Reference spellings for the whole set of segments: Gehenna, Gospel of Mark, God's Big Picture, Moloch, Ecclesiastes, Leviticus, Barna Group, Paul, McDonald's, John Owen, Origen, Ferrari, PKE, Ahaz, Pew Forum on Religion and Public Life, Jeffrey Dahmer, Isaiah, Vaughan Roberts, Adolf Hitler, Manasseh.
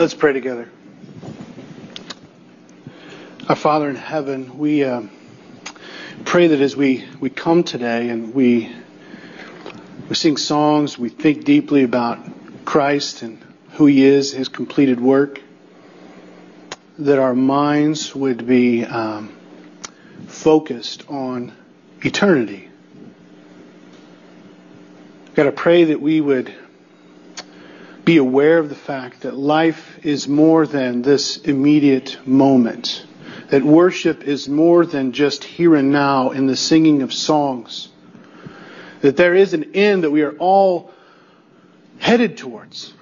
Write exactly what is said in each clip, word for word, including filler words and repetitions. Let's pray together. Our Father in heaven, we uh, pray that as we, we come today and we we sing songs, we think deeply about Christ and who He is, His completed work, that our minds would be um, focused on eternity. God, I pray that we would be aware of the fact that life is more than this immediate moment. That worship is more than just here and now in the singing of songs. That there is an end that we are all headed towards.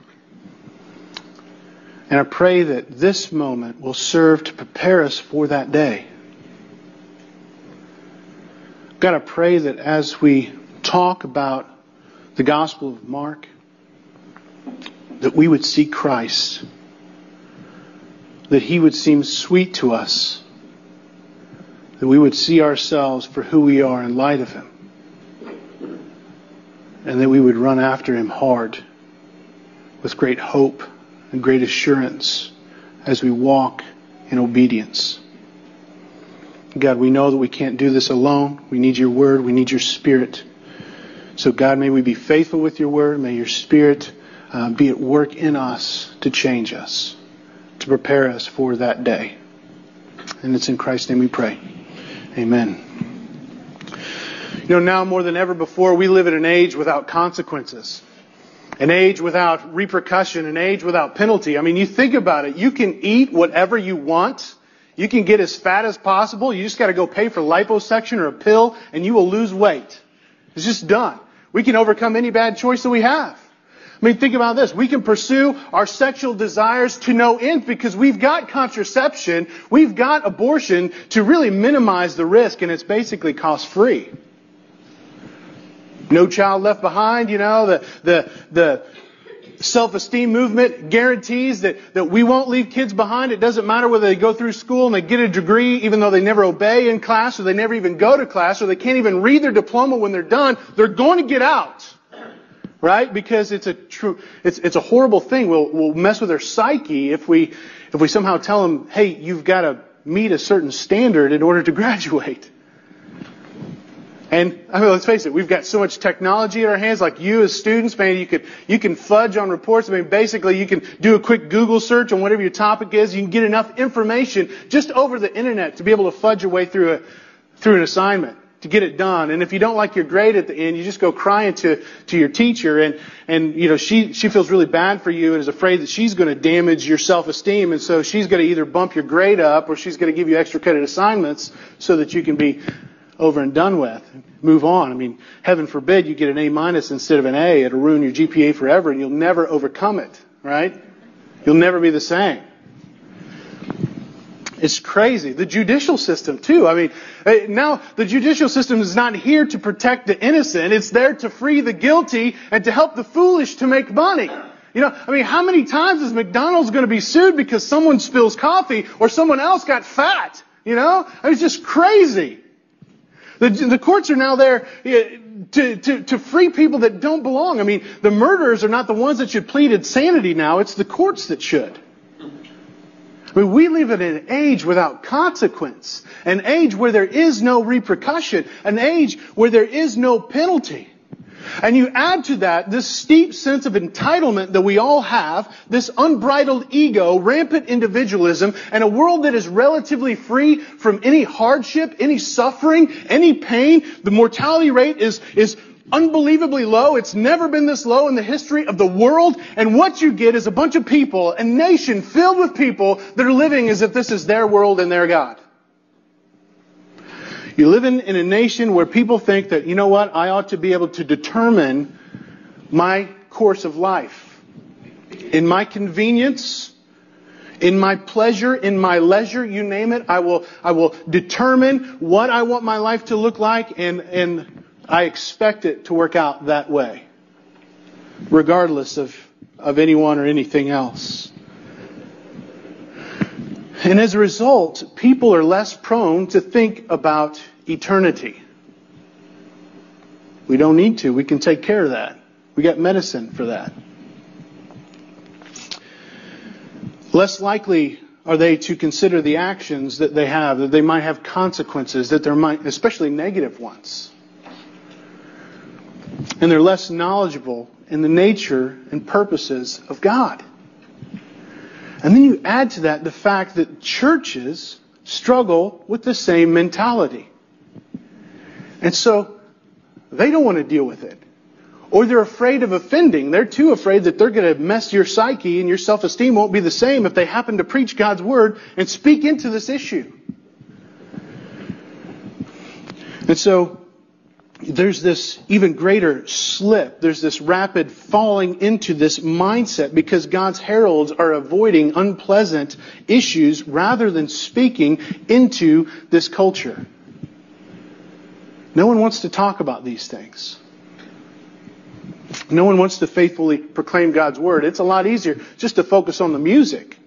And I pray that this moment will serve to prepare us for that day. God, I pray that as we talk about the Gospel of Mark, that we would see Christ, that He would seem sweet to us, that we would see ourselves for who we are in light of Him, and that we would run after Him hard with great hope and great assurance as we walk in obedience. God, we know that we can't do this alone. We need Your Word. We need Your Spirit. So God, may we be faithful with Your Word. May Your Spirit Uh, be at work in us to change us, to prepare us for that day. And it's in Christ's name we pray. Amen. You know, now more than ever before, we live in an age without consequences, an age without repercussion, an age without penalty. I mean, you think about it. You can eat whatever you want. You can get as fat as possible. You just got to go pay for liposuction or a pill, and you will lose weight. It's just done. We can overcome any bad choice that we have. I mean, think about this. We can pursue our sexual desires to no end because we've got contraception, we've got abortion to really minimize the risk, and it's basically cost-free. No child left behind, you know, the the the self-esteem movement guarantees that, that we won't leave kids behind. It doesn't matter whether they go through school and they get a degree even though they never obey in class or they never even go to class or they can't even read their diploma when they're done. They're going to get out. Right? Because it's a true, it's it's a horrible thing. We'll we'll mess with their psyche if we if we somehow tell them, hey, you've got to meet a certain standard in order to graduate. And I mean, let's face it, we've got so much technology in our hands. Like you as students, man, you could you can fudge on reports. I mean, basically, you can do a quick Google search on whatever your topic is. You can get enough information just over the internet to be able to fudge your way through a through an assignment, to get it done. And if you don't like your grade at the end, you just go crying to, to your teacher and, and, you know, she, she feels really bad for you and is afraid that she's going to damage your self-esteem. And so she's going to either bump your grade up or she's going to give you extra credit assignments so that you can be over and done with and move on. I mean, heaven forbid you get an A minus instead of an A. It'll ruin your G P A forever and you'll never overcome it, right? You'll never be the same. It's crazy. The judicial system, too. I mean, now the judicial system is not here to protect the innocent. It's there to free the guilty and to help the foolish to make money. You know, I mean, how many times is McDonald's going to be sued because someone spills coffee or someone else got fat? You know, I mean, it's just crazy. The, the courts are now there to, to, to free people that don't belong. I mean, the murderers are not the ones that should plead insanity now. It's the courts that should. I mean, we live in an age without consequence, an age where there is no repercussion, an age where there is no penalty. And you add to that this steep sense of entitlement that we all have, this unbridled ego, rampant individualism, and a world that is relatively free from any hardship, any suffering, any pain. The mortality rate is, is unbelievably low. It's never been this low in the history of the world. And what you get is a bunch of people, a nation filled with people that are living as if this is their world and their God. You live in, in a nation where people think that, you know what, I ought to be able to determine my course of life. In my convenience, in my pleasure, in my leisure, you name it, I will, I will determine what I want my life to look like and, and I expect it to work out that way, regardless of, of anyone or anything else. And as a result, people are less prone to think about eternity. We don't need to. We can take care of that. We got medicine for that. less likely are they to consider the actions that they have, that they might have consequences, that there might, especially negative ones. And they're less knowledgeable in the nature and purposes of God. And then you add to that the fact that churches struggle with the same mentality. And so they don't want to deal with it. Or they're afraid of offending. They're too afraid that they're going to mess your psyche and your self-esteem won't be the same if they happen to preach God's Word and speak into this issue. And so there's this even greater slip. There's this rapid falling into this mindset because God's heralds are avoiding unpleasant issues rather than speaking into this culture. No one wants to talk about these things. No one wants to faithfully proclaim God's Word. It's a lot easier just to focus on the music.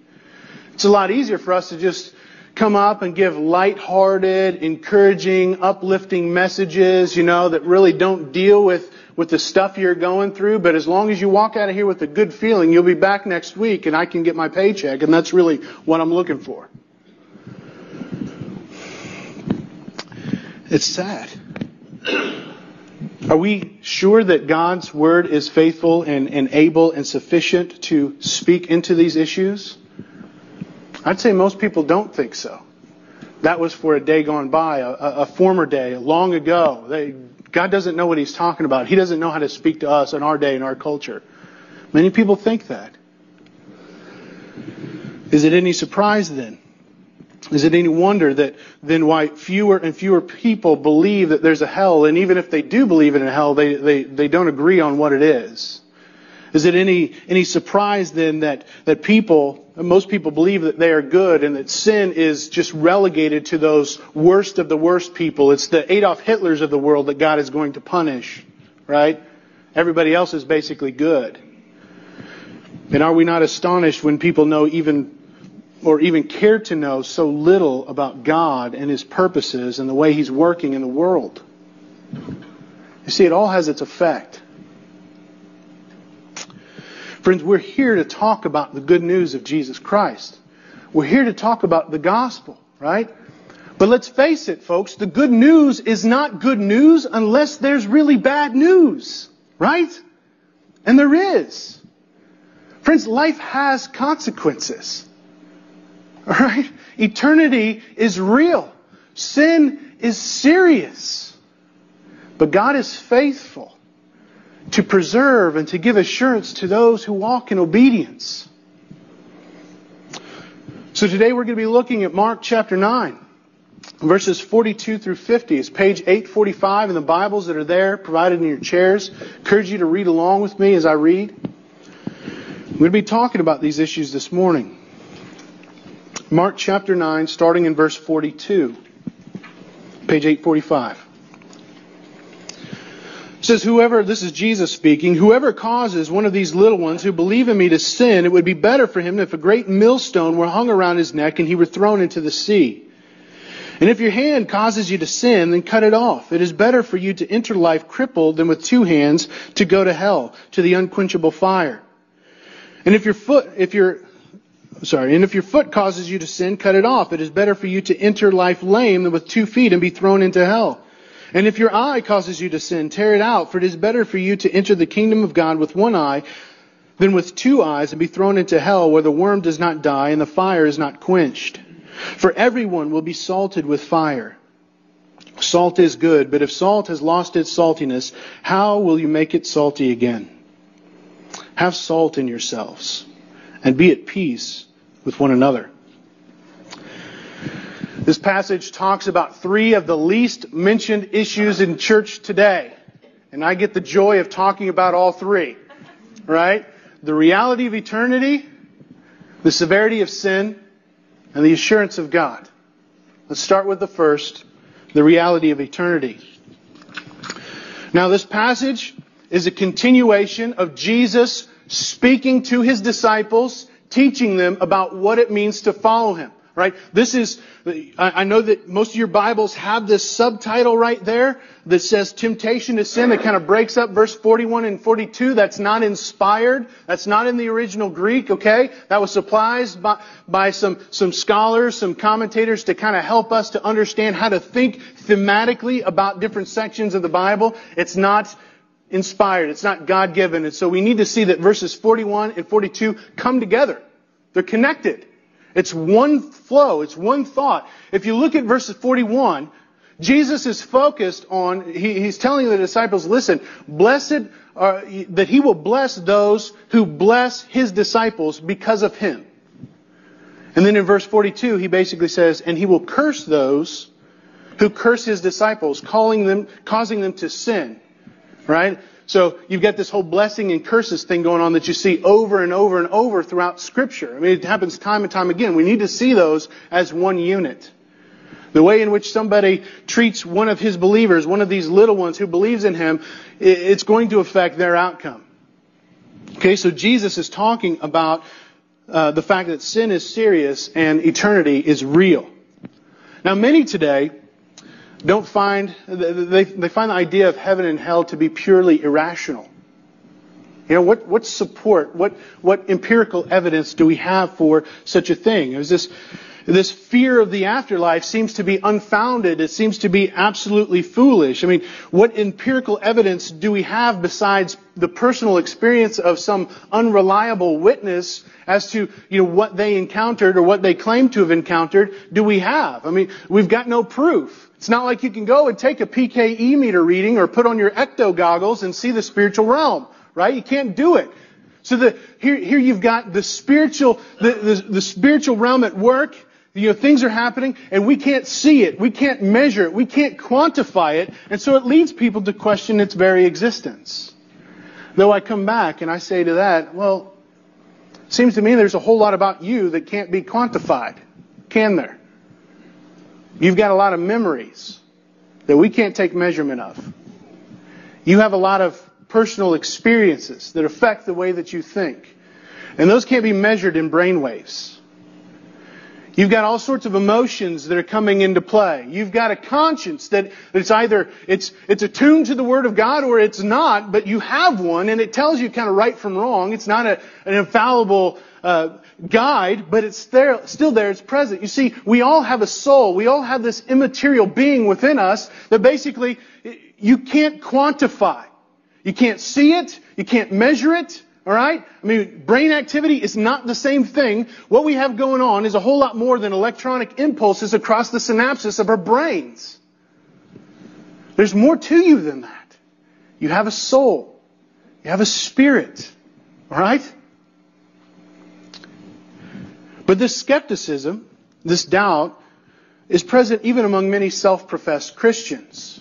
It's a lot easier for us to just come up and give lighthearted, encouraging, uplifting messages, you know, that really don't deal with, with the stuff you're going through. But as long as you walk out of here with a good feeling, you'll be back next week and I can get my paycheck. And that's really what I'm looking for. It's sad. Are we sure that God's Word is faithful and, and able and sufficient to speak into these issues? I'd say most people don't think so. That was for a day gone by, a, a former day, long ago. They, God doesn't know what He's talking about. He doesn't know how to speak to us in our day, in our culture. Many people think that. Is it any surprise then? Is it any wonder that then why fewer and fewer people believe that there's a hell, and even if they do believe in a hell, they, they, they don't agree on what it is? Is it any any surprise then that, that people, most people believe that they are good and that sin is just relegated to those worst of the worst people? It's the Adolf Hitlers of the world that God is going to punish, right? Everybody else is basically good. And are we not astonished when people know even or even care to know so little about God and His purposes and the way He's working in the world? You see, it all has its effect. Friends, we're here to talk about the good news of Jesus Christ. We're here to talk about the gospel, right? But let's face it, folks, the good news is not good news unless there's really bad news, right? And there is. Friends, life has consequences. All right? Eternity is real. Sin is serious. But God is faithful to preserve and to give assurance to those who walk in obedience. So today we're going to be looking at Mark chapter nine, verses forty-two through fifty. It's page eight forty-five in the Bibles that are there, provided in your chairs. I encourage you to read along with me as I read. We're going to be talking about these issues this morning. Mark chapter nine, starting in verse forty-two, page eight forty-five. It says, whoever, this is Jesus speaking, whoever causes one of these little ones who believe in me to sin, it would be better for him if a great millstone were hung around his neck and he were thrown into the sea. And if your hand causes you to sin, then cut it off. It is better for you to enter life crippled than with two hands to go to hell, to the unquenchable fire. And if your foot, if your... Sorry, and if your foot causes you to sin, cut it off. It is better for you to enter life lame than with two feet and be thrown into hell. And if your eye causes you to sin, tear it out, for it is better for you to enter the kingdom of God with one eye than with two eyes and be thrown into hell, where the worm does not die and the fire is not quenched. For everyone will be salted with fire. Salt is good, but if salt has lost its saltiness, how will you make it salty again? Have salt in yourselves and be at peace with one another. This passage talks about three of the least mentioned issues in church today. And I get the joy of talking about all three. Right? The reality of eternity, the severity of sin, and the assurance of God. Let's start with the first, the reality of eternity. Now, this passage is a continuation of Jesus speaking to His disciples, teaching them about what it means to follow Him. right? This is, I know that most of your Bibles have this subtitle right there that says temptation to sin. It kind of breaks up verse forty-one and forty-two. That's not inspired. That's not in the original Greek, okay? That was supplied by, by some, some scholars, some commentators to kind of help us to understand how to think thematically about different sections of the Bible. It's not inspired. It's not God-given. And so we need to see that verses forty-one and forty-two come together. They're connected. It's one flow. It's one thought. If you look at verses forty-one, Jesus is focused on, he, he's telling the disciples, listen, blessed are, that he will bless those who bless his disciples because of him. And then in verse forty-two, he basically says, and he will curse those who curse his disciples, calling them, causing them to sin. Right? So you've got this whole blessing and curses thing going on that you see over and over and over throughout Scripture. I mean, it happens time and time again. We need to see those as one unit. The way in which somebody treats one of his believers, one of these little ones who believes in him, it's going to affect their outcome. Okay, so Jesus is talking about uh, the fact that sin is serious and eternity is real. Now, many today don't find, they, they find the idea of heaven and hell to be purely irrational. You know, what, what support, what, what empirical evidence do we have for such a thing? Is this, this fear of the afterlife seems to be unfounded. It seems to be absolutely foolish. I mean, what empirical evidence do we have besides the personal experience of some unreliable witness as to, you know, what they encountered or what they claim to have encountered? Do we have? I mean, we've got no proof. It's not like you can go and take a P K E meter reading or put on your ecto goggles and see the spiritual realm, right? You can't do it. So the, here, here you've got the spiritual, the, the, the spiritual realm at work. You know, things are happening and we can't see it. We can't measure it. We can't quantify it. And so it leads people to question its very existence. Though I come back and I say to that, well, it seems to me there's a whole lot about you that can't be quantified, can there? You've got a lot of memories that we can't take measurement of. You have a lot of personal experiences that affect the way that you think. And those can't be measured in brainwaves. You've got all sorts of emotions that are coming into play. You've got a conscience that it's either it's it's attuned to the Word of God or it's not, but you have one and it tells you kind of right from wrong. It's not a, an infallible uh, guide, but it's there, still there. It's present. You see, we all have a soul. We all have this immaterial being within us that basically you can't quantify. You can't see it. You can't measure it. All right? I mean, brain activity is not the same thing. What we have going on is a whole lot more than electronic impulses across the synapses of our brains. There's more to you than that. You have a soul. You have a spirit. All right? But this skepticism, this doubt, is present even among many self-professed Christians.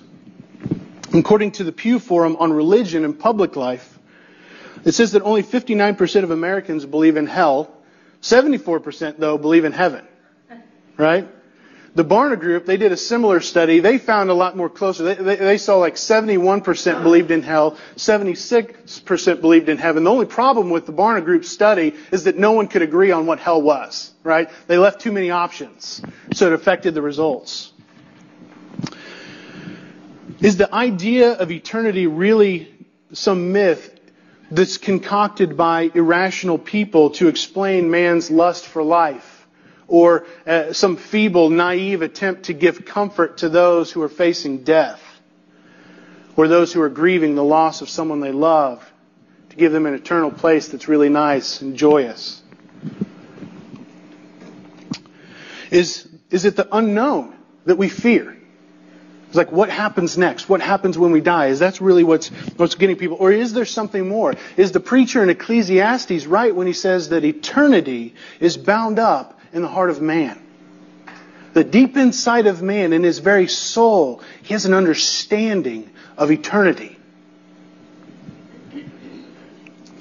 According to the Pew Forum on Religion and Public Life, it says that only fifty-nine percent of Americans believe in hell. seventy-four percent, though, believe in heaven. Right? The Barna Group, they did a similar study. They found a lot more closer. They, they, they saw like seventy-one percent believed in hell. seventy-six percent believed in heaven. The only problem with the Barna Group study is that no one could agree on what hell was. Right? They left too many options. So it affected the results. Is the idea of eternity really some myth that's concocted by irrational people to explain man's lust for life, or uh, some feeble, naive attempt to give comfort to those who are facing death, or those who are grieving the loss of someone they love, to give them an eternal place that's really nice and joyous? Is, is it the unknown that we fear? It's like, what happens next? What happens when we die? Is that really what's what's getting people? Or is there something more? Is the preacher in Ecclesiastes right when he says that eternity is bound up in the heart of man? The deep inside of man, in his very soul, he has an understanding of eternity.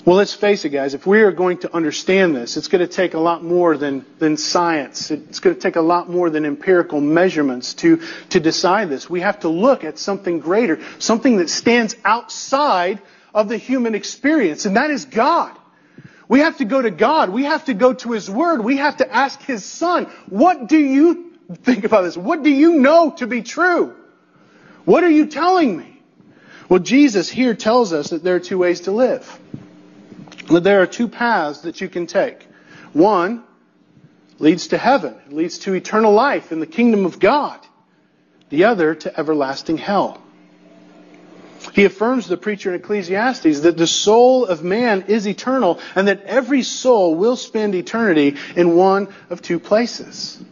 Well, let's face it, guys. If we are going to understand this, it's going to take a lot more than, than science. It's going to take a lot more than empirical measurements to, to decide this. We have to look at something greater, something that stands outside of the human experience, and that is God. We have to go to God. We have to go to His Word. We have to ask His Son, what do you, think about this, what do you know to be true? What are you telling me? Well, Jesus here tells us that there are two ways to live. That there are two paths that you can take. One leads to heaven. It leads to eternal life in the kingdom of God. The other to everlasting hell. He affirms the preacher in Ecclesiastes that the soul of man is eternal and that every soul will spend eternity in one of two places.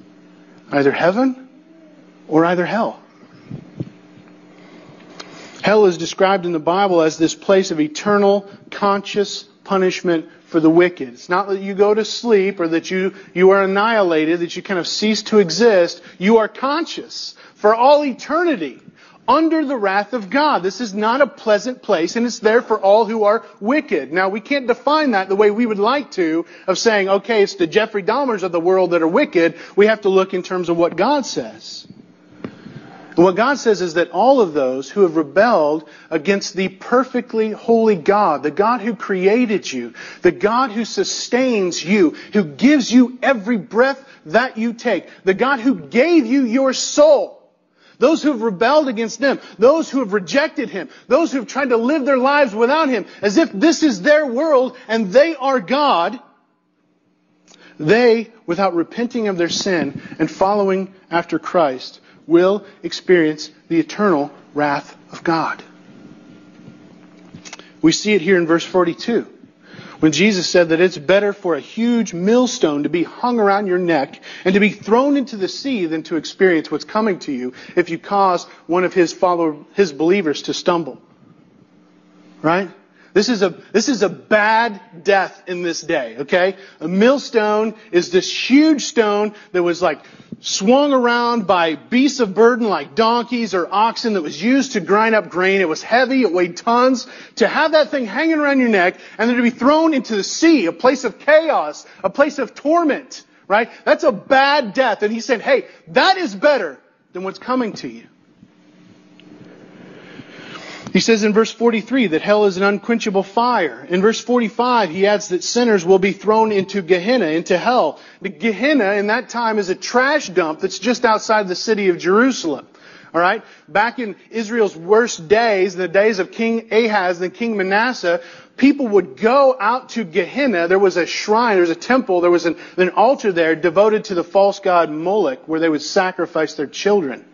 Either heaven or either hell. Hell is described in the Bible as this place of eternal conscious punishment for the wicked. It's not that you go to sleep or that you, you are annihilated, that you kind of cease to exist. You are conscious for all eternity under the wrath of God. This is not a pleasant place, and it's there for all who are wicked. Now, we can't define that the way we would like to, of saying, okay, it's the Jeffrey Dahmers of the world that are wicked. We have to look in terms of what God says. And what God says is that all of those who have rebelled against the perfectly holy God, the God who created you, the God who sustains you, who gives you every breath that you take, the God who gave you your soul, those who have rebelled against Him, those who have rejected Him, those who have tried to live their lives without Him, as if this is their world and they are God, they, without repenting of their sin and following after Christ, will experience the eternal wrath of God. We see it here in verse forty-two, when Jesus said that it's better for a huge millstone to be hung around your neck and to be thrown into the sea than to experience what's coming to you if you cause one of his follower, his believers to stumble. Right? This is a, this is a bad death in this day, okay? A millstone is this huge stone that was like swung around by beasts of burden like donkeys or oxen that was used to grind up grain. It was heavy, it weighed tons. To have that thing hanging around your neck and then to be thrown into the sea, a place of chaos, a place of torment, right? That's a bad death. And he said, hey, that is better than what's coming to you. He says in verse forty-three that hell is an unquenchable fire. In verse forty-five, he adds that sinners will be thrown into Gehenna, into hell. The Gehenna in that time is a trash dump that's just outside the city of Jerusalem. All right? Back in Israel's worst days, the days of King Ahaz and King Manasseh, people would go out to Gehenna. There was a shrine, there was a temple, there was an, an altar there devoted to the false god Moloch, where they would sacrifice their children.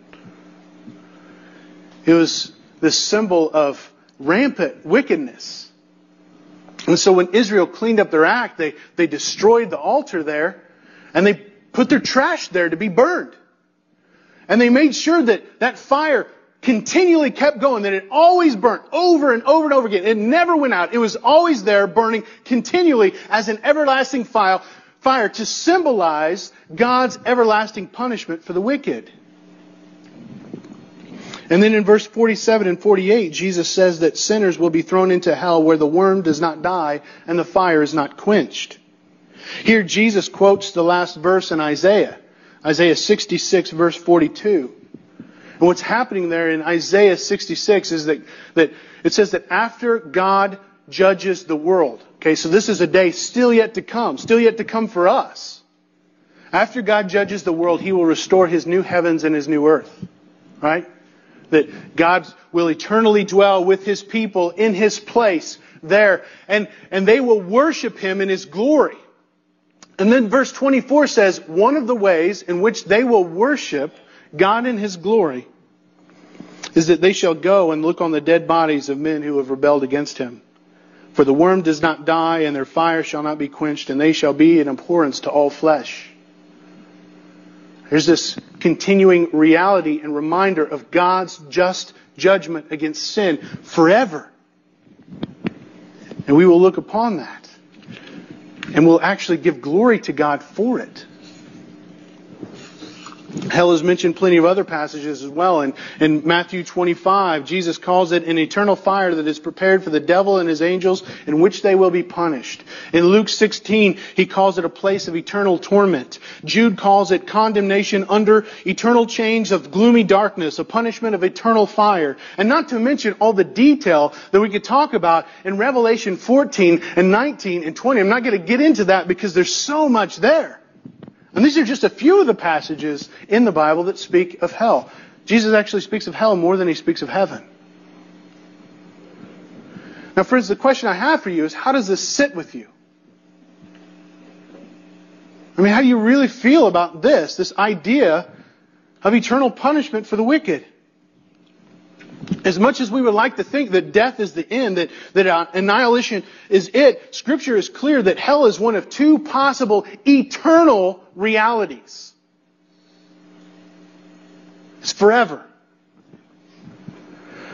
It was this symbol of rampant wickedness. And so when Israel cleaned up their act, they, they destroyed the altar there, and they put their trash there to be burned. And they made sure that that fire continually kept going, that it always burnt over and over and over again. It never went out. It was always there burning continually as an everlasting fire, fire to symbolize God's everlasting punishment for the wicked. And then in verse forty-seven and forty-eight, Jesus says that sinners will be thrown into hell where the worm does not die and the fire is not quenched. Here Jesus quotes the last verse in Isaiah, Isaiah sixty-six verse forty-two. And what's happening there in Isaiah sixty-six is that, that it says that after God judges the world. Okay, so this is a day still yet to come, still yet to come for us. After God judges the world, He will restore His new heavens and His new earth. Right? That God will eternally dwell with His people in His place there. And, and they will worship Him in His glory. And then verse twenty-four says, one of the ways in which they will worship God in His glory is that they shall go and look on the dead bodies of men who have rebelled against Him. For the worm does not die, and their fire shall not be quenched, and they shall be an abhorrence to all flesh. There's this continuing reality and reminder of God's just judgment against sin forever. And we will look upon that. And we'll actually give glory to God for it. Hell is mentioned plenty of other passages as well. And in Matthew twenty-five, Jesus calls it an eternal fire that is prepared for the devil and his angels, in which they will be punished. In Luke sixteen, he calls it a place of eternal torment. Jude calls it condemnation under eternal chains of gloomy darkness, a punishment of eternal fire. And not to mention all the detail that we could talk about in Revelation fourteen and nineteen and twenty. I'm not going to get into that because there's so much there. And these are just a few of the passages in the Bible that speak of hell. Jesus actually speaks of hell more than he speaks of heaven. Now, friends, the question I have for you is, how does this sit with you? I mean, how do you really feel about this, this idea of eternal punishment for the wicked? As much as we would like to think that death is the end, that, that annihilation is it, Scripture is clear that hell is one of two possible eternal realities. It's forever.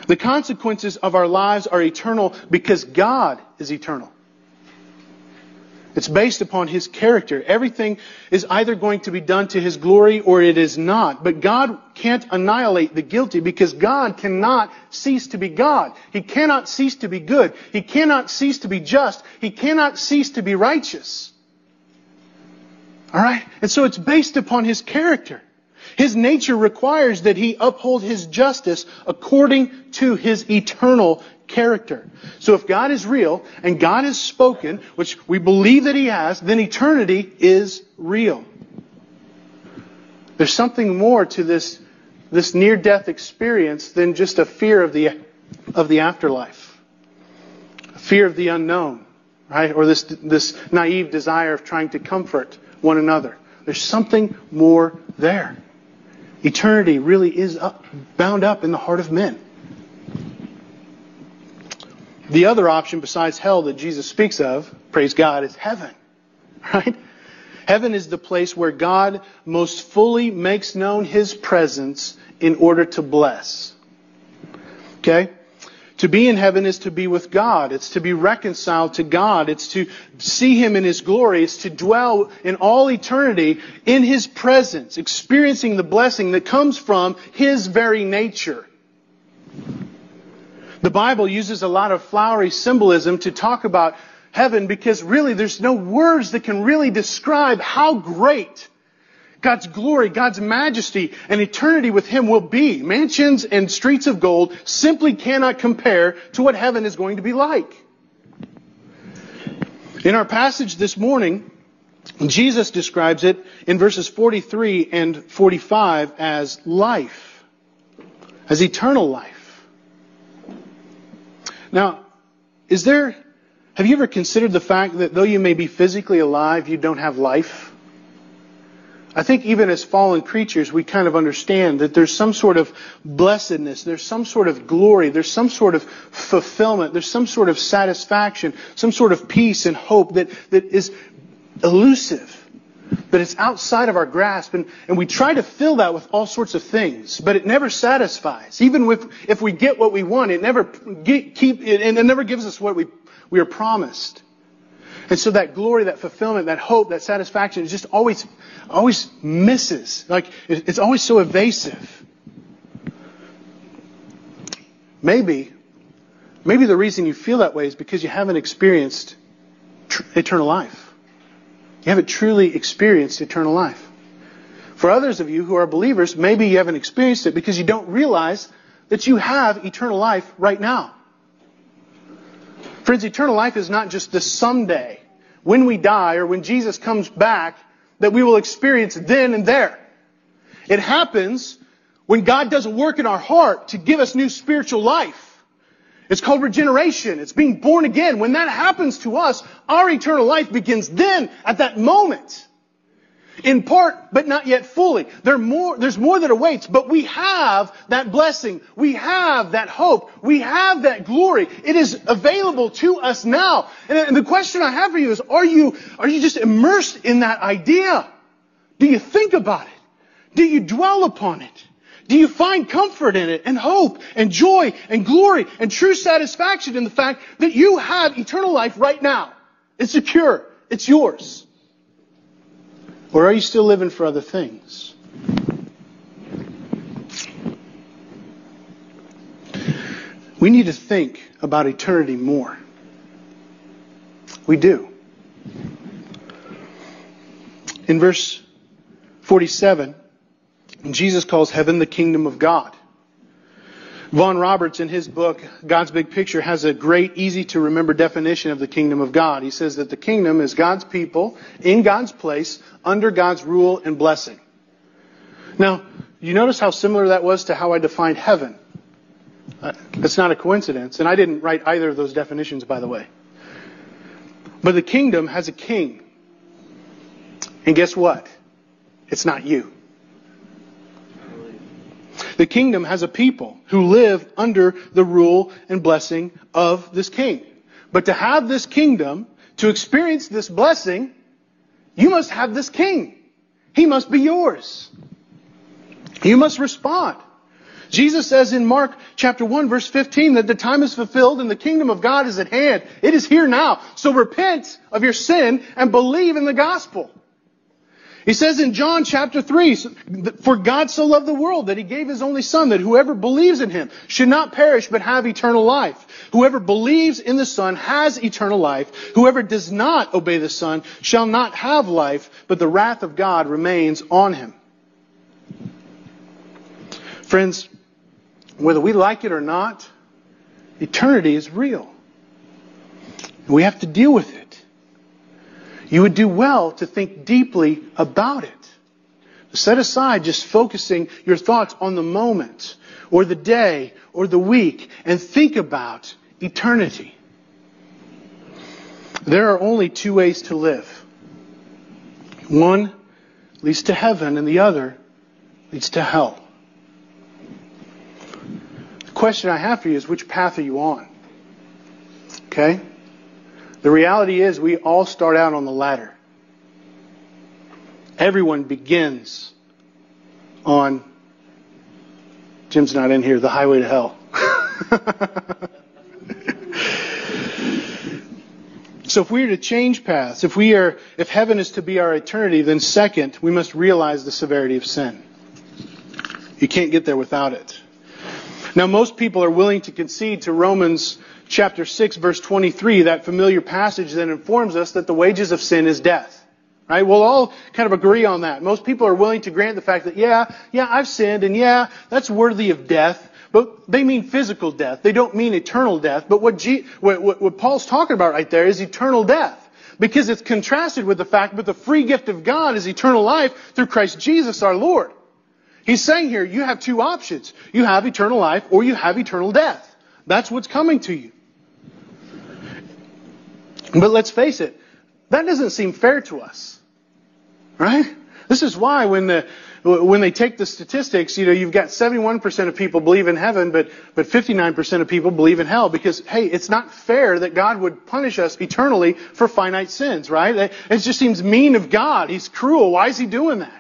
The consequences of our lives are eternal because God is eternal. It's based upon His character. Everything is either going to be done to His glory or it is not. But God can't annihilate the guilty because God cannot cease to be God. He cannot cease to be good. He cannot cease to be just. He cannot cease to be righteous. Alright? And so it's based upon His character. His nature requires that He uphold His justice according to His eternal character. So if God is real and God has spoken, which we believe that He has, then eternity is real. There's something more to this, this near-death experience than just a fear of the, of the afterlife. A fear of the unknown, right? Or this, this naive desire of trying to comfort one another. There's something more there. Eternity really is up, bound up in the heart of men. The other option besides hell that Jesus speaks of, praise God, is heaven. Right? Heaven is the place where God most fully makes known His presence in order to bless. Okay? To be in heaven is to be with God. It's to be reconciled to God. It's to see Him in His glory. It's to dwell in all eternity in His presence, experiencing the blessing that comes from His very nature. The Bible uses a lot of flowery symbolism to talk about heaven because really there's no words that can really describe how great God's glory, God's majesty, and eternity with Him will be. Mansions and streets of gold simply cannot compare to what heaven is going to be like. In our passage this morning, Jesus describes it in verses forty-three and forty-five as life, as eternal life. Now, is there, have you ever considered the fact that though you may be physically alive, you don't have life? I think even as fallen creatures, we kind of understand that there's some sort of blessedness, there's some sort of glory, there's some sort of fulfillment, there's some sort of satisfaction, some sort of peace and hope that, that is elusive, that it's outside of our grasp, and, and we try to fill that with all sorts of things, but it never satisfies. Even with, if we get what we want, it never get, keep it, and it never gives us what we we are promised. And so that glory, that fulfillment, that hope, that satisfaction is just always always misses. Like it's always so evasive. Maybe, maybe the reason you feel that way is because you haven't experienced tr- eternal life. You haven't truly experienced eternal life. For others of you who are believers, maybe you haven't experienced it because you don't realize that you have eternal life right now. Friends, eternal life is not just the someday, when we die or when Jesus comes back, that we will experience then and there. It happens when God does a work in our heart to give us new spiritual life. It's called regeneration. It's being born again. When that happens to us, our eternal life begins then, at that moment. In part, but not yet fully. There more, there's more that awaits, but we have that blessing. We have that hope. We have that glory. It is available to us now. And the question I have for you is, are you, are you just immersed in that idea? Do you think about it? Do you dwell upon it? Do you find comfort in it and hope and joy and glory and true satisfaction in the fact that you have eternal life right now? It's secure. It's yours. Or are you still living for other things? We need to think about eternity more. We do. In verse forty-seven, Jesus calls heaven the kingdom of God. Vaughan Roberts, in his book, God's Big Picture, has a great, easy-to-remember definition of the kingdom of God. He says that the kingdom is God's people, in God's place, under God's rule and blessing. Now, you notice how similar that was to how I defined heaven. Uh, that's not a coincidence, and I didn't write either of those definitions, by the way. But the kingdom has a king. And guess what? It's not you. The kingdom has a people who live under the rule and blessing of this king. But to have this kingdom, to experience this blessing, you must have this king. He must be yours. You must respond. Jesus says in Mark chapter one, verse fifteen, that the time is fulfilled and the kingdom of God is at hand. It is here now. So repent of your sin and believe in the gospel. He says in John chapter three, for God so loved the world that He gave His only Son, that whoever believes in Him should not perish but have eternal life. Whoever believes in the Son has eternal life. Whoever does not obey the Son shall not have life, but the wrath of God remains on him. Friends, whether we like it or not, eternity is real. We have to deal with it. You would do well to think deeply about it. Set aside just focusing your thoughts on the moment or the day or the week and think about eternity. There are only two ways to live. One leads to heaven and the other leads to hell. The question I have for you is, which path are you on? Okay? The reality is we all start out on the ladder. Everyone begins on, Jim's not in here, the highway to hell. So if we are to change paths, if we are, if heaven is to be our eternity, then second, we must realize the severity of sin. You can't get there without it. Now, most people are willing to concede to Romans chapter six, verse twenty-three, that familiar passage that informs us that the wages of sin is death. Right? We'll all kind of agree on that. Most people are willing to grant the fact that, yeah, yeah, I've sinned, and yeah, that's worthy of death. But they mean physical death. They don't mean eternal death. But what, G- what, what, what Paul's talking about right there is eternal death. Because it's contrasted with the fact that the free gift of God is eternal life through Christ Jesus our Lord. He's saying here, you have two options. You have eternal life or you have eternal death. That's what's coming to you. But let's face it, that doesn't seem fair to us, right? This is why when the when they take the statistics, you know, you've got seventy-one percent of people believe in heaven, but but fifty-nine percent of people believe in hell, because hey, it's not fair that God would punish us eternally for finite sins, right? It just seems mean of God. He's cruel. Why is He doing that?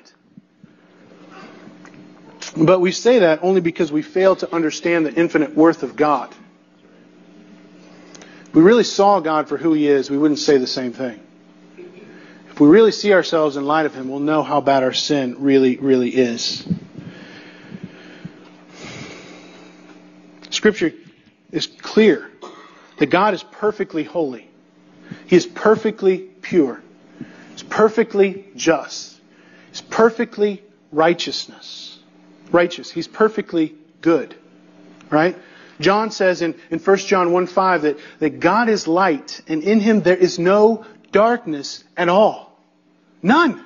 But we say that only because we fail to understand the infinite worth of God. If we really saw God for who He is, we wouldn't say the same thing. If we really see ourselves in light of Him, we'll know how bad our sin really, really is. Scripture is clear that God is perfectly holy. He is perfectly pure. He's perfectly just. He's perfectly righteousness. Righteous. He's perfectly good. Right? John says in, in First John one five that, that God is light, and in Him there is no darkness at all. None.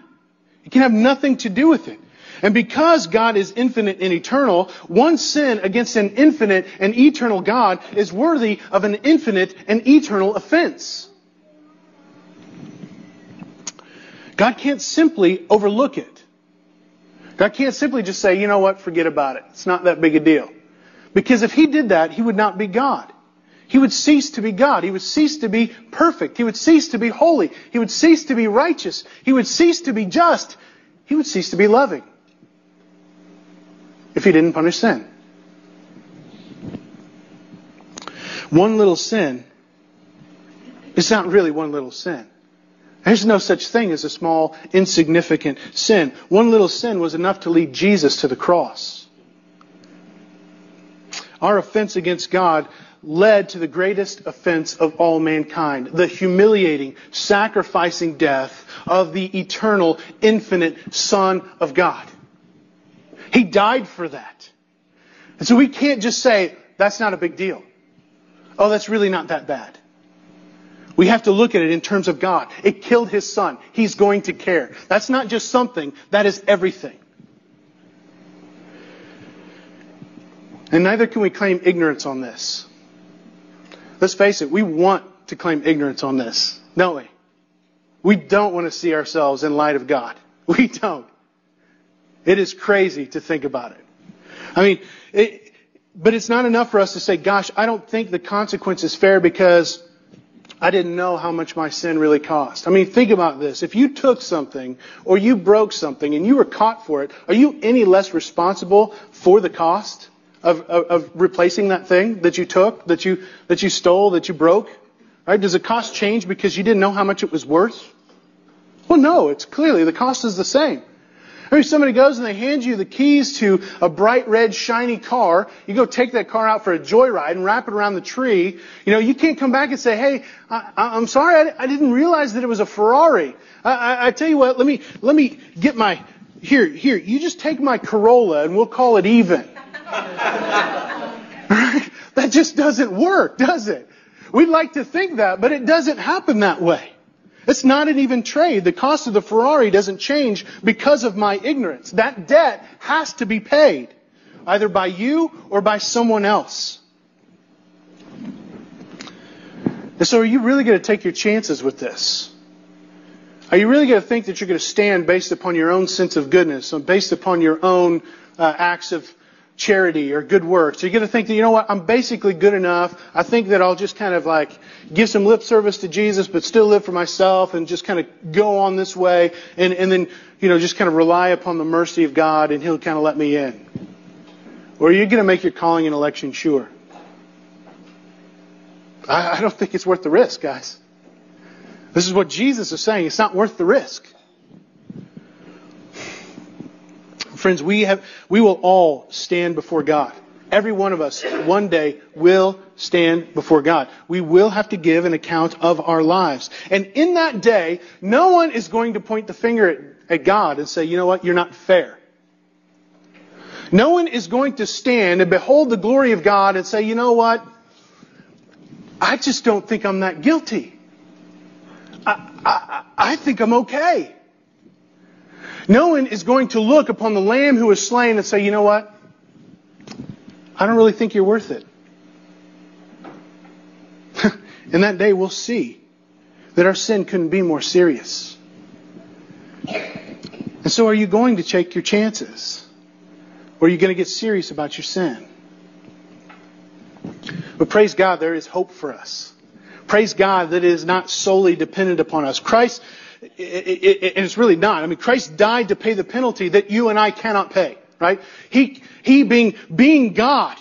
It can have nothing to do with it. And because God is infinite and eternal, one sin against an infinite and eternal God is worthy of an infinite and eternal offense. God can't simply overlook it. God can't simply just say, you know what, forget about it. It's not that big a deal. Because if He did that, He would not be God. He would cease to be God. He would cease to be perfect. He would cease to be holy. He would cease to be righteous. He would cease to be just. He would cease to be loving. If He didn't punish sin. One little sin is not really one little sin. There's no such thing as a small, insignificant sin. One little sin was enough to lead Jesus to the cross. Our offense against God led to the greatest offense of all mankind, the humiliating, sacrificing death of the eternal, infinite Son of God. He died for that. And so we can't just say, that's not a big deal. Oh, that's really not that bad. We have to look at it in terms of God. It killed His Son. He's going to care. That's not just something. That is everything. And neither can we claim ignorance on this. Let's face it, we want to claim ignorance on this, don't we? We don't want to see ourselves in light of God. We don't. It is crazy to think about it. I mean, it, but it's not enough for us to say, gosh, I don't think the consequence is fair because I didn't know how much my sin really cost. I mean, think about this. If you took something or you broke something and you were caught for it, are you any less responsible for the cost of, of, of replacing that thing that you took, that you that you stole, that you broke? Right? Does the cost change because you didn't know how much it was worth? Well, no. It's clearly the cost is the same. Or if somebody goes and they hand you the keys to a bright red shiny car, you go take that car out for a joyride and wrap it around the tree. You know, you can't come back and say, "Hey, I, I'm sorry, I, I didn't realize that it was a Ferrari." I, I, I tell you what, let me let me get my here here. You just take my Corolla and we'll call it even. Right? That just doesn't work, does it? We'd like to think that, but it doesn't happen that way. It's not an even trade. The cost of the Ferrari doesn't change because of my ignorance. That debt has to be paid, either by you or by someone else. And so are you really going to take your chances with this? Are you really going to think that you're going to stand based upon your own sense of goodness, based upon your own uh, acts of charity or good works? Are you going to think that, you know what, I'm basically good enough. I think that I'll just kind of like give some lip service to Jesus, but still live for myself and just kind of go on this way and, and then, you know, just kind of rely upon the mercy of God and He'll kind of let me in? Or are you going to make your calling and election sure? I, I don't think it's worth the risk, guys. This is what Jesus is saying. It's not worth the risk. Friends, we have, we will all stand before God. Every one of us one day will stand before God. We will have to give an account of our lives. And in that day, no one is going to point the finger at, at God and say, you know what, you're not fair. No one is going to stand and behold the glory of God and say, you know what, I just don't think I'm that guilty. I, I, I think I'm okay. No one is going to look upon the Lamb who was slain and say, you know what? I don't really think you're worth it. In that day, we'll see that our sin couldn't be more serious. And so are you going to take your chances? Or are you going to get serious about your sin? But praise God, there is hope for us. Praise God that it is not solely dependent upon us. Christ It, it, it, and it's really not. I mean, Christ died to pay the penalty that you and I cannot pay, right? He, he being, being God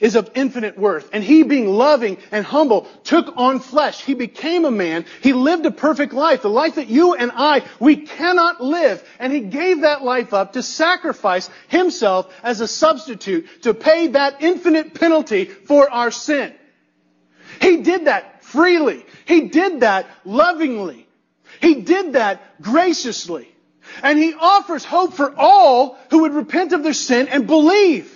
is of infinite worth. And He being loving and humble took on flesh. He became a man. He lived a perfect life, the life that you and I, we cannot live. And He gave that life up to sacrifice Himself as a substitute to pay that infinite penalty for our sin. He did that freely. He did that lovingly. He did that graciously. And He offers hope for all who would repent of their sin and believe,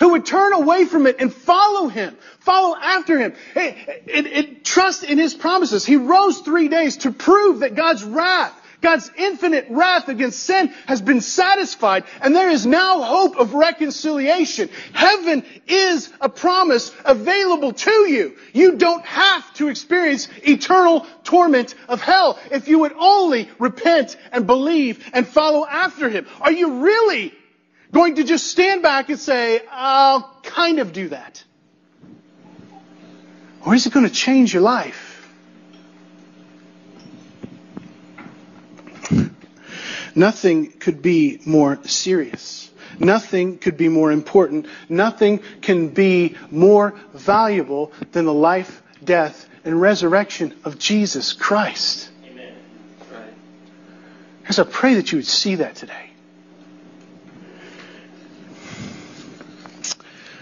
who would turn away from it and follow Him, follow after Him, it, it, it, trust in His promises. He rose three days to prove that God's wrath, God's infinite wrath against sin has been satisfied, and there is now hope of reconciliation. Heaven is a promise available to you. You don't have to experience eternal torment of hell if you would only repent and believe and follow after Him. Are you really going to just stand back and say, I'll kind of do that? Or is it going to change your life? Nothing could be more serious. Nothing could be more important. Nothing can be more valuable than the life, death, and resurrection of Jesus Christ. Amen. Right. As I pray that you would see that today.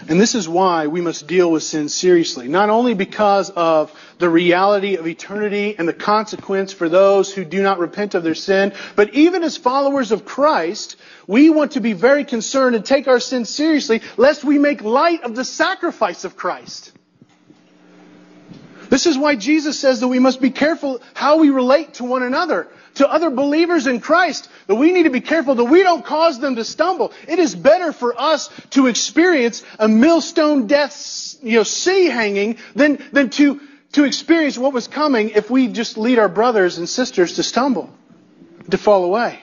And this is why we must deal with sin seriously, not only because of the reality of eternity and the consequence for those who do not repent of their sin, but even as followers of Christ, we want to be very concerned and take our sin seriously, lest we make light of the sacrifice of Christ. This is why Jesus says that we must be careful how we relate to one another, to other believers in Christ, that we need to be careful that we don't cause them to stumble. It is better for us to experience a millstone death, you know, city hanging than, than to, to experience what was coming if we just lead our brothers and sisters to stumble, to fall away.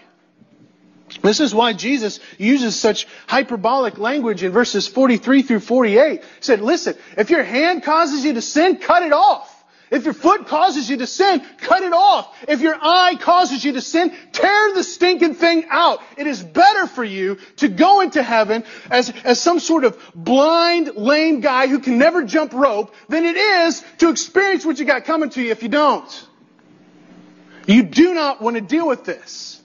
This is why Jesus uses such hyperbolic language in verses forty-three through forty-eight. He said, listen, if your hand causes you to sin, cut it off. If your foot causes you to sin, cut it off. If your eye causes you to sin, tear the stinking thing out. It is better for you to go into heaven as, as some sort of blind, lame guy who can never jump rope than it is to experience what you got coming to you if you don't. You do not want to deal with this.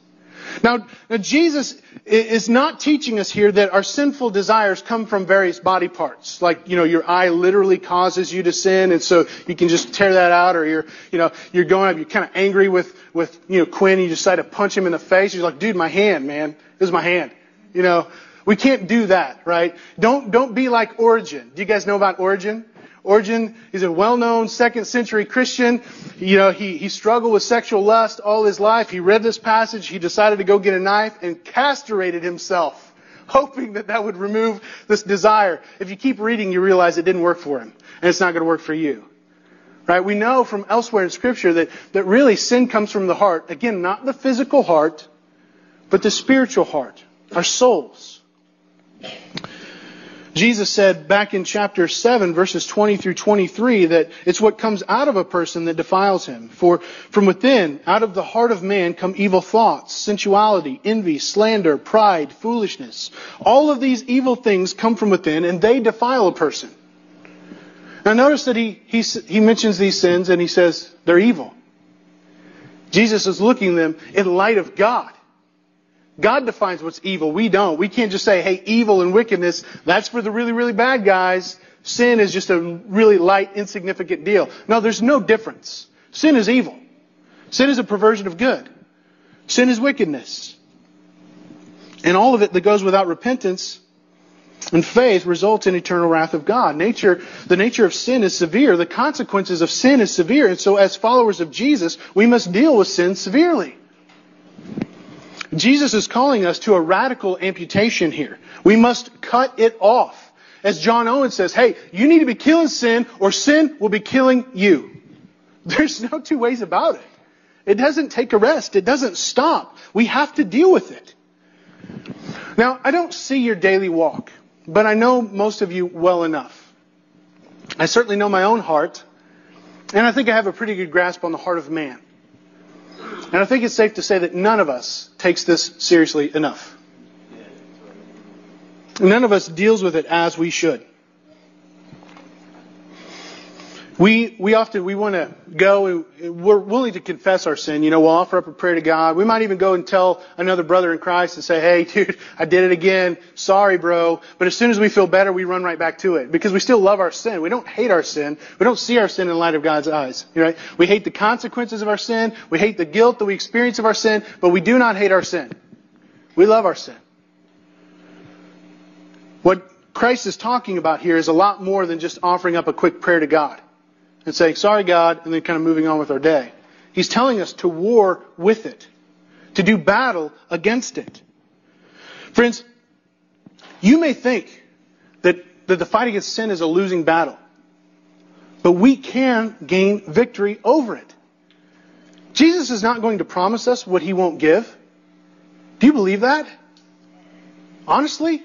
Now, now, Jesus is not teaching us here that our sinful desires come from various body parts. Like, you know, your eye literally causes you to sin, and so you can just tear that out. Or you're, you know, you're going up, you're kind of angry with, with, you know, Quinn, and you decide to punch him in the face. You're like, dude, my hand, man. This is my hand. You know, we can't do that, right? Don't, don't be like Origen. Do you guys know about Origen? Origen, he's a well-known second-century Christian. You know, he, he struggled with sexual lust all his life. He read this passage. He decided to go get a knife and castrated himself, hoping that that would remove this desire. If you keep reading, you realize it didn't work for him, and it's not going to work for you. Right? We know from elsewhere in Scripture that, that really sin comes from the heart. Again, not the physical heart, but the spiritual heart, our souls. Jesus said back in chapter seven, verses twenty through twenty-three, that it's what comes out of a person that defiles him. For from within, out of the heart of man, come evil thoughts, sensuality, envy, slander, pride, foolishness. All of these evil things come from within, and they defile a person. Now notice that he, he, he mentions these sins, and he says they're evil. Jesus is looking at them in light of God. God defines what's evil. We don't. We can't just say, hey, evil and wickedness, that's for the really, really bad guys. Sin is just a really light, insignificant deal. No, there's no difference. Sin is evil. Sin is a perversion of good. Sin is wickedness. And all of it that goes without repentance and faith results in eternal wrath of God. Nature, the nature of sin is severe. The consequences of sin is severe. And so as followers of Jesus, we must deal with sin severely. Jesus is calling us to a radical amputation here. We must cut it off. As John Owen says, hey, you need to be killing sin or sin will be killing you. There's no two ways about it. It doesn't take a rest. It doesn't stop. We have to deal with it. Now, I don't see your daily walk, but I know most of you well enough. I certainly know my own heart, and I think I have a pretty good grasp on the heart of man. And I think it's safe to say that none of us takes this seriously enough. None of us deals with it as we should. We we often, we want to go, we're willing to confess our sin. You know, we'll offer up a prayer to God. We might even go and tell another brother in Christ and say, hey, dude, I did it again. Sorry, bro. But as soon as we feel better, we run right back to it because we still love our sin. We don't hate our sin. We don't see our sin in the light of God's eyes. Right? We hate the consequences of our sin. We hate the guilt that we experience of our sin, but we do not hate our sin. We love our sin. What Christ is talking about here is a lot more than just offering up a quick prayer to God and saying, sorry, God, and then kind of moving on with our day. He's telling us to war with it, to do battle against it. Friends, you may think that, that the fight against sin is a losing battle, but we can gain victory over it. Jesus is not going to promise us what He won't give. Do you believe that? Honestly?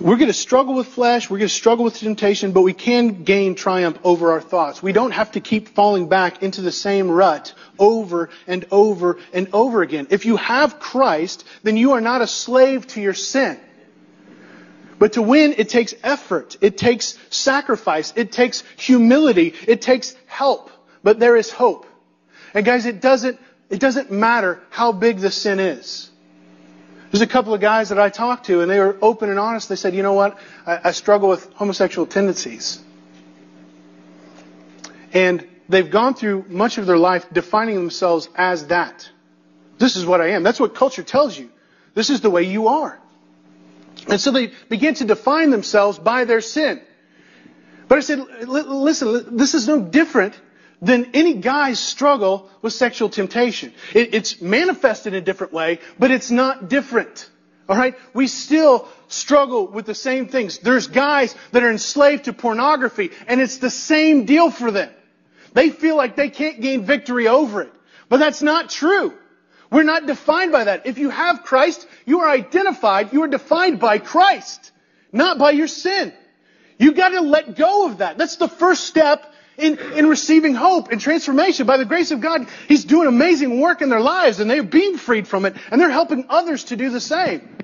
We're going to struggle with flesh, we're going to struggle with temptation, but we can gain triumph over our thoughts. We don't have to keep falling back into the same rut over and over and over again. If you have Christ, then you are not a slave to your sin. But to win, it takes effort, it takes sacrifice, it takes humility, it takes help. But there is hope. And guys, it doesn't, it doesn't matter how big the sin is. There's a couple of guys that I talked to, and they were open and honest. They said, you know what? I, I struggle with homosexual tendencies. And they've gone through much of their life defining themselves as that. This is what I am. That's what culture tells you. This is the way you are. And so they begin to define themselves by their sin. But I said, listen, this is no different than any guy's struggle with sexual temptation. It, it's manifested in a different way, but it's not different. All right? We still struggle with the same things. There's guys that are enslaved to pornography, and it's the same deal for them. They feel like they can't gain victory over it. But that's not true. We're not defined by that. If you have Christ, you are identified, you are defined by Christ, not by your sin. You've got to let go of that. That's the first step in, in receiving hope and transformation. By the grace of God, He's doing amazing work in their lives, and they're being freed from it, and they're helping others to do the same.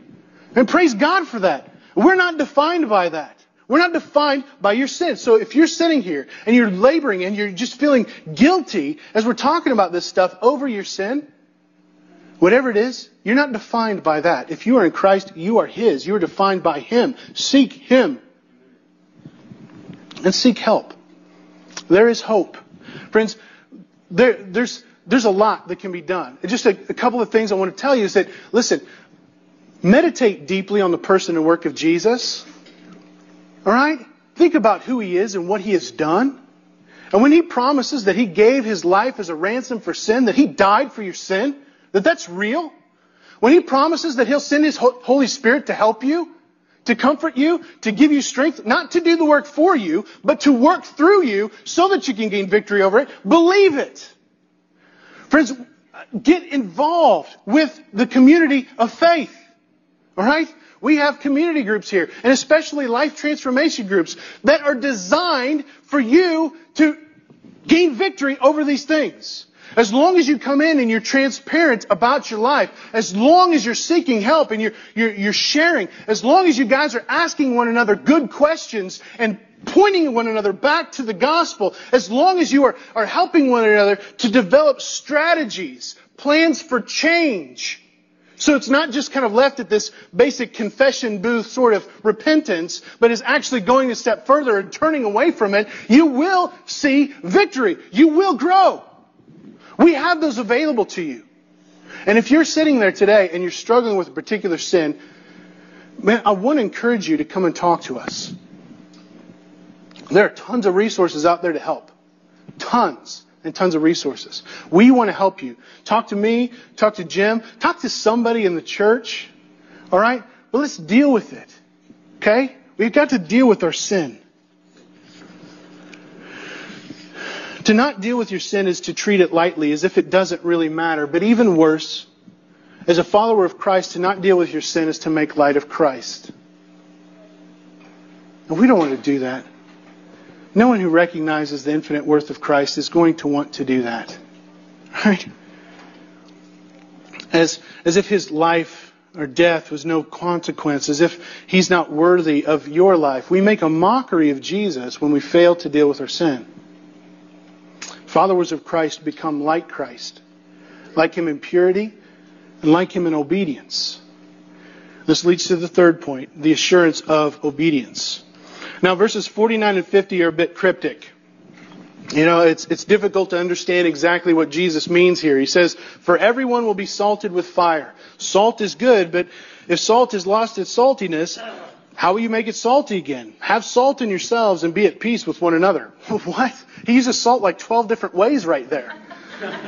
And praise God for that. We're not defined by that. We're not defined by your sin. So if you're sitting here and you're laboring and you're just feeling guilty as we're talking about this stuff over your sin, whatever it is, you're not defined by that. If you are in Christ, you are His. You are defined by Him. Seek Him. And seek help. There is hope. Friends, there, there's, there's a lot that can be done. And just a, a couple of things I want to tell you is that, listen, meditate deeply on the person and work of Jesus. All right? Think about who He is and what He has done. And when He promises that He gave His life as a ransom for sin, that He died for your sin, that that's real. When He promises that He'll send His Holy Spirit to help you, to comfort you, to give you strength, not to do the work for you, but to work through you so that you can gain victory over it, believe it. Friends, get involved with the community of faith. All right? We have community groups here, and especially life transformation groups that are designed for you to gain victory over these things. As long as you come in and you're transparent about your life, as long as you're seeking help and you're, you're, you're sharing, as long as you guys are asking one another good questions and pointing one another back to the gospel, as long as you are, are helping one another to develop strategies, plans for change. So it's not just kind of left at this basic confession booth sort of repentance, but is actually going a step further and turning away from it. You will see victory. You will grow. We have those available to you. And if you're sitting there today and you're struggling with a particular sin, man, I want to encourage you to come and talk to us. There are tons of resources out there to help. Tons. And tons of resources. We want to help you. Talk to me. Talk to Jim. Talk to somebody in the church. All right? But let's deal with it. Okay? We've got to deal with our sin. To not deal with your sin is to treat it lightly, as if it doesn't really matter. But even worse, as a follower of Christ, to not deal with your sin is to make light of Christ. And we don't want to do that. No one who recognizes the infinite worth of Christ is going to want to do that. Right? As, as if His life or death was no consequence, as if He's not worthy of your life. We make a mockery of Jesus when we fail to deal with our sin. Followers of Christ become like Christ, like Him in purity, and like Him in obedience. This leads to the third point, the assurance of obedience. Now, verses forty-nine and fifty are a bit cryptic. You know, it's it's difficult to understand exactly what Jesus means here. He says, "For everyone will be salted with fire." Salt is good, but if salt has lost its saltiness, how will you make it salty again? Have salt in yourselves and be at peace with one another. What? He uses salt like twelve different ways right there.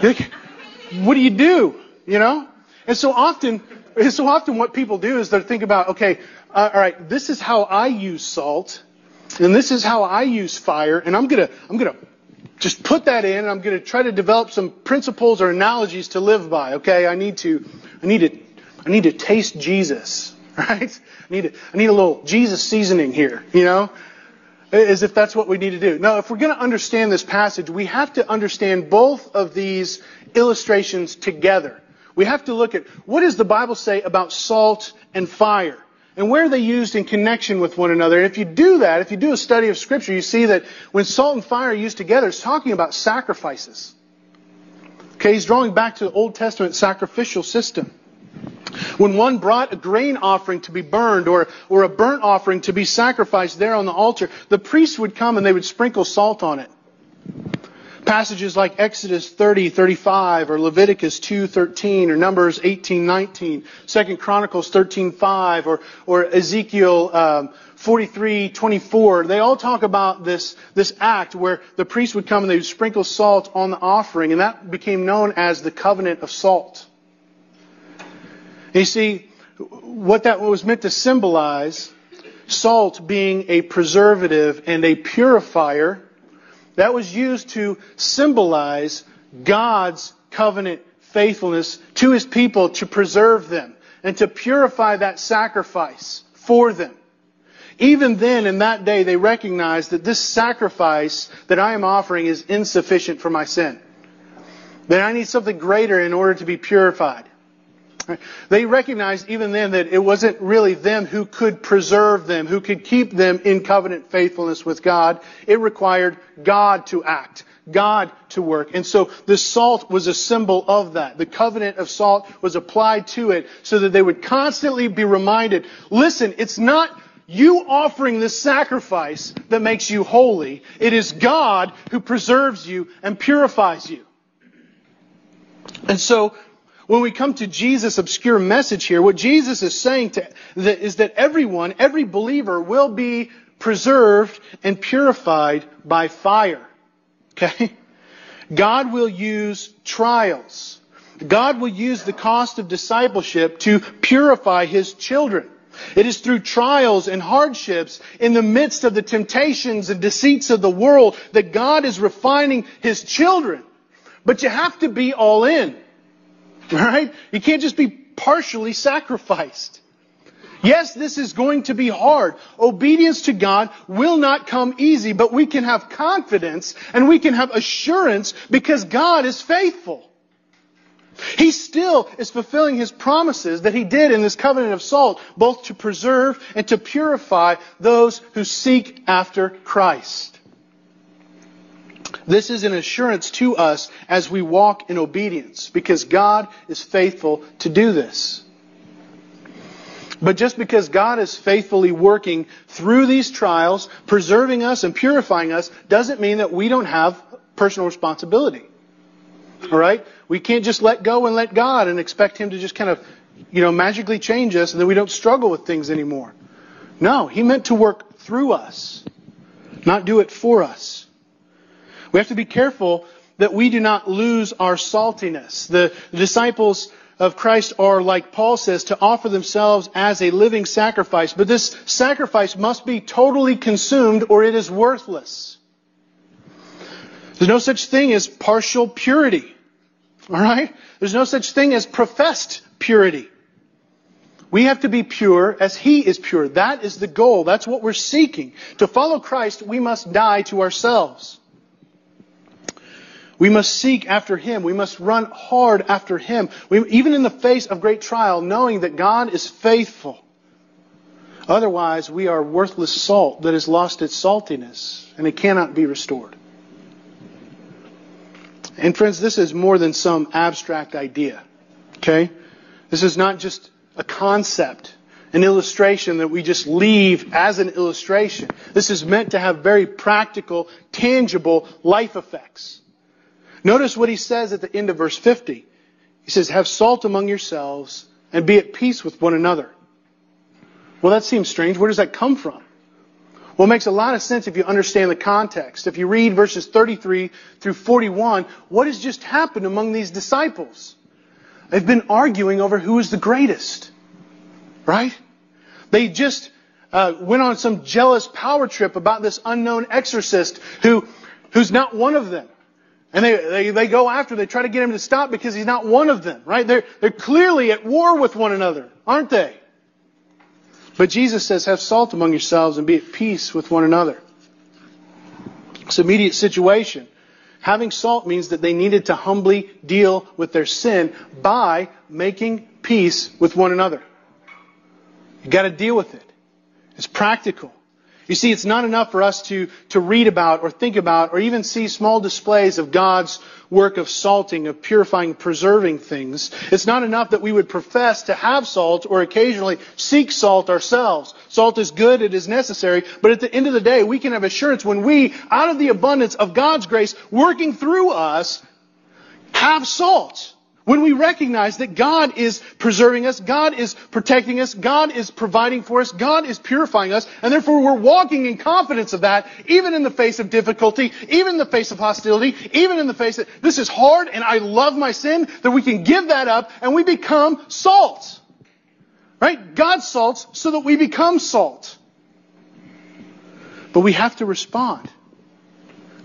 Like, what do you do? You know? And so often, so often what people do is they're thinking about, okay, uh, all right, this is how I use salt. And this is how I use fire, and I'm gonna I'm gonna just put that in, and I'm gonna try to develop some principles or analogies to live by. Okay, I need to I need to I need to taste Jesus, right? I need a, I need a little Jesus seasoning here, you know, as if that's what we need to do. Now, if we're gonna understand this passage, we have to understand both of these illustrations together. We have to look at what does the Bible say about salt and fire. And where are they used in connection with one another? And if you do that, if you do a study of Scripture, you see that when salt and fire are used together, it's talking about sacrifices. Okay, he's drawing back to the Old Testament sacrificial system. When one brought a grain offering to be burned or, or a burnt offering to be sacrificed there on the altar, the priests would come and they would sprinkle salt on it. Passages like Exodus thirty thirty-five or Leviticus two thirteen or Numbers eighteen nineteen, Second Chronicles thirteen five or, or Ezekiel um, forty-three twenty-four, they all talk about this, this act where the priest would come and they would sprinkle salt on the offering, and that became known as the covenant of salt. And you see, what that was meant to symbolize, salt being a preservative and a purifier, that was used to symbolize God's covenant faithfulness to His people to preserve them and to purify that sacrifice for them. Even then, in that day, they recognized that this sacrifice that I am offering is insufficient for my sin. That I need something greater in order to be purified. They recognized even then that it wasn't really them who could preserve them, who could keep them in covenant faithfulness with God. It required God to act, God to work. And so the salt was a symbol of that. The covenant of salt was applied to it so that they would constantly be reminded, listen, it's not you offering this sacrifice that makes you holy. It is God who preserves you and purifies you. And so, when we come to Jesus' obscure message here, what Jesus is saying to, is that everyone, every believer will be preserved and purified by fire. Okay? God will use trials. God will use the cost of discipleship to purify His children. It is through trials and hardships in the midst of the temptations and deceits of the world that God is refining His children. But you have to be all in. Right? You can't just be partially sacrificed. Yes, this is going to be hard. Obedience to God will not come easy, but we can have confidence and we can have assurance because God is faithful. He still is fulfilling His promises that He did in this covenant of salt, both to preserve and to purify those who seek after Christ. This is an assurance to us as we walk in obedience, because God is faithful to do this. But just because God is faithfully working through these trials, preserving us and purifying us, doesn't mean that we don't have personal responsibility. All right? We can't just let go and let God and expect Him to just kind of, you know, magically change us and then we don't struggle with things anymore. No, He meant to work through us, not do it for us. We have to be careful that we do not lose our saltiness. The disciples of Christ are, like Paul says, to offer themselves as a living sacrifice. But this sacrifice must be totally consumed or it is worthless. There's no such thing as partial purity. All right? There's no such thing as professed purity. We have to be pure as He is pure. That is the goal. That's what we're seeking. To follow Christ, we must die to ourselves. We must seek after Him. We must run hard after Him. We, even in the face of great trial, knowing that God is faithful. Otherwise, we are worthless salt that has lost its saltiness, and it cannot be restored. And friends, this is more than some abstract idea. Okay? This is not just a concept, an illustration that we just leave as an illustration. This is meant to have very practical, tangible life effects. Notice what he says at the end of verse fifty. He says, have salt among yourselves and be at peace with one another. Well, that seems strange. Where does that come from? Well, it makes a lot of sense if you understand the context. If you read verses thirty-three through forty-one, what has just happened among these disciples? They've been arguing over who is the greatest. Right? They just uh, went on some jealous power trip about this unknown exorcist who, who's not one of them. And they, they, they go after, they try to get him to stop because he's not one of them, right? They're, they're clearly at war with one another, aren't they? But Jesus says, have salt among yourselves and be at peace with one another. It's an immediate situation. Having salt means that they needed to humbly deal with their sin by making peace with one another. You've got to deal with it. It's practical. You see, it's not enough for us to, to read about or think about or even see small displays of God's work of salting, of purifying, preserving things. It's not enough that we would profess to have salt or occasionally seek salt ourselves. Salt is good, it is necessary, but at the end of the day, we can have assurance when we, out of the abundance of God's grace working through us, have salt. When we recognize that God is preserving us, God is protecting us, God is providing for us, God is purifying us, and therefore we're walking in confidence of that, even in the face of difficulty, even in the face of hostility, even in the face of, this is hard and I love my sin, that we can give that up and we become salt. Right? God salts so that we become salt. But we have to respond.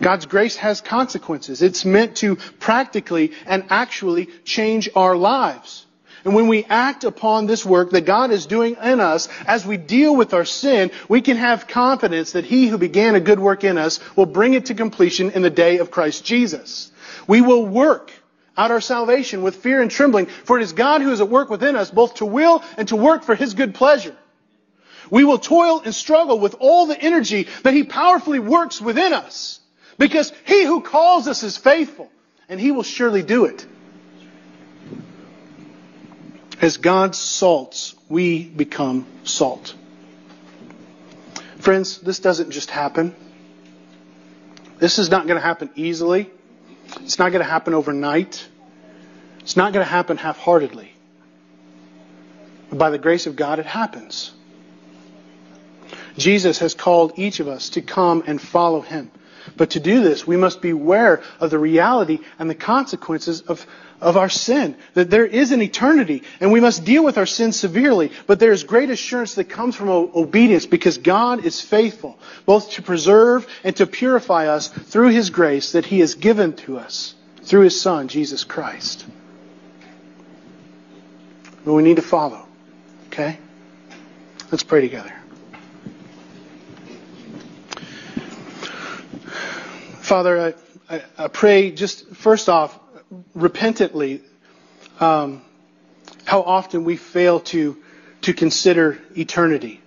God's grace has consequences. It's meant to practically and actually change our lives. And when we act upon this work that God is doing in us, as we deal with our sin, we can have confidence that He who began a good work in us will bring it to completion in the day of Christ Jesus. We will work out our salvation with fear and trembling, for it is God who is at work within us, both to will and to work for His good pleasure. We will toil and struggle with all the energy that He powerfully works within us. Because He who calls us is faithful, and He will surely do it. As God salts, we become salt. Friends, this doesn't just happen. This is not going to happen easily. It's not going to happen overnight. It's not going to happen half-heartedly. But by the grace of God, it happens. Jesus has called each of us to come and follow Him. But to do this, we must beware of the reality and the consequences of, of our sin. That there is an eternity, and we must deal with our sin severely. But there is great assurance that comes from obedience, because God is faithful, both to preserve and to purify us through His grace that He has given to us through His Son, Jesus Christ. But we need to follow. Okay? Let's pray together. Father, I, I pray just first off, repentantly, um, how often we fail to to consider eternity.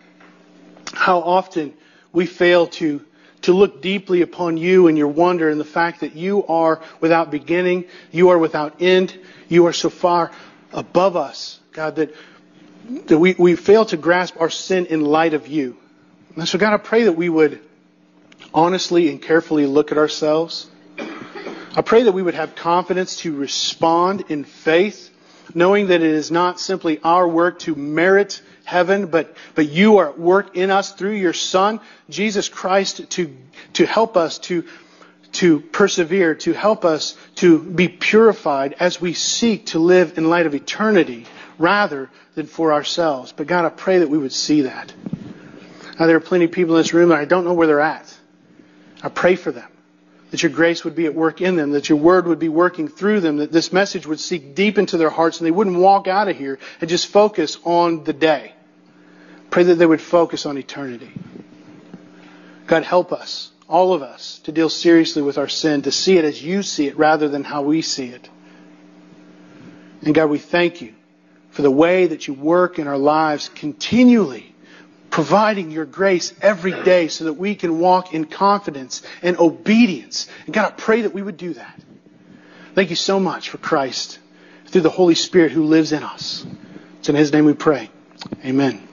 How often we fail to to look deeply upon You and Your wonder and the fact that You are without beginning, You are without end, You are so far above us, God, that, that we, we fail to grasp our sin in light of You. And so, God, I pray that we would honestly and carefully look at ourselves. I pray that we would have confidence to respond in faith, knowing that it is not simply our work to merit heaven, but, but You are at work in us through Your Son, Jesus Christ, to, to help us to, to persevere, to help us to be purified as we seek to live in light of eternity rather than for ourselves. But God, I pray that we would see that. Now, there are plenty of people in this room that I don't know where they're at. I pray for them, that Your grace would be at work in them, that Your word would be working through them, that this message would sink deep into their hearts and they wouldn't walk out of here and just focus on the day. Pray that they would focus on eternity. God, help us, all of us, to deal seriously with our sin, to see it as You see it rather than how we see it. And God, we thank You for the way that You work in our lives continually, providing Your grace every day so that we can walk in confidence and obedience. And God, I pray that we would do that. Thank You so much for Christ through the Holy Spirit who lives in us. It's in His name we pray. Amen.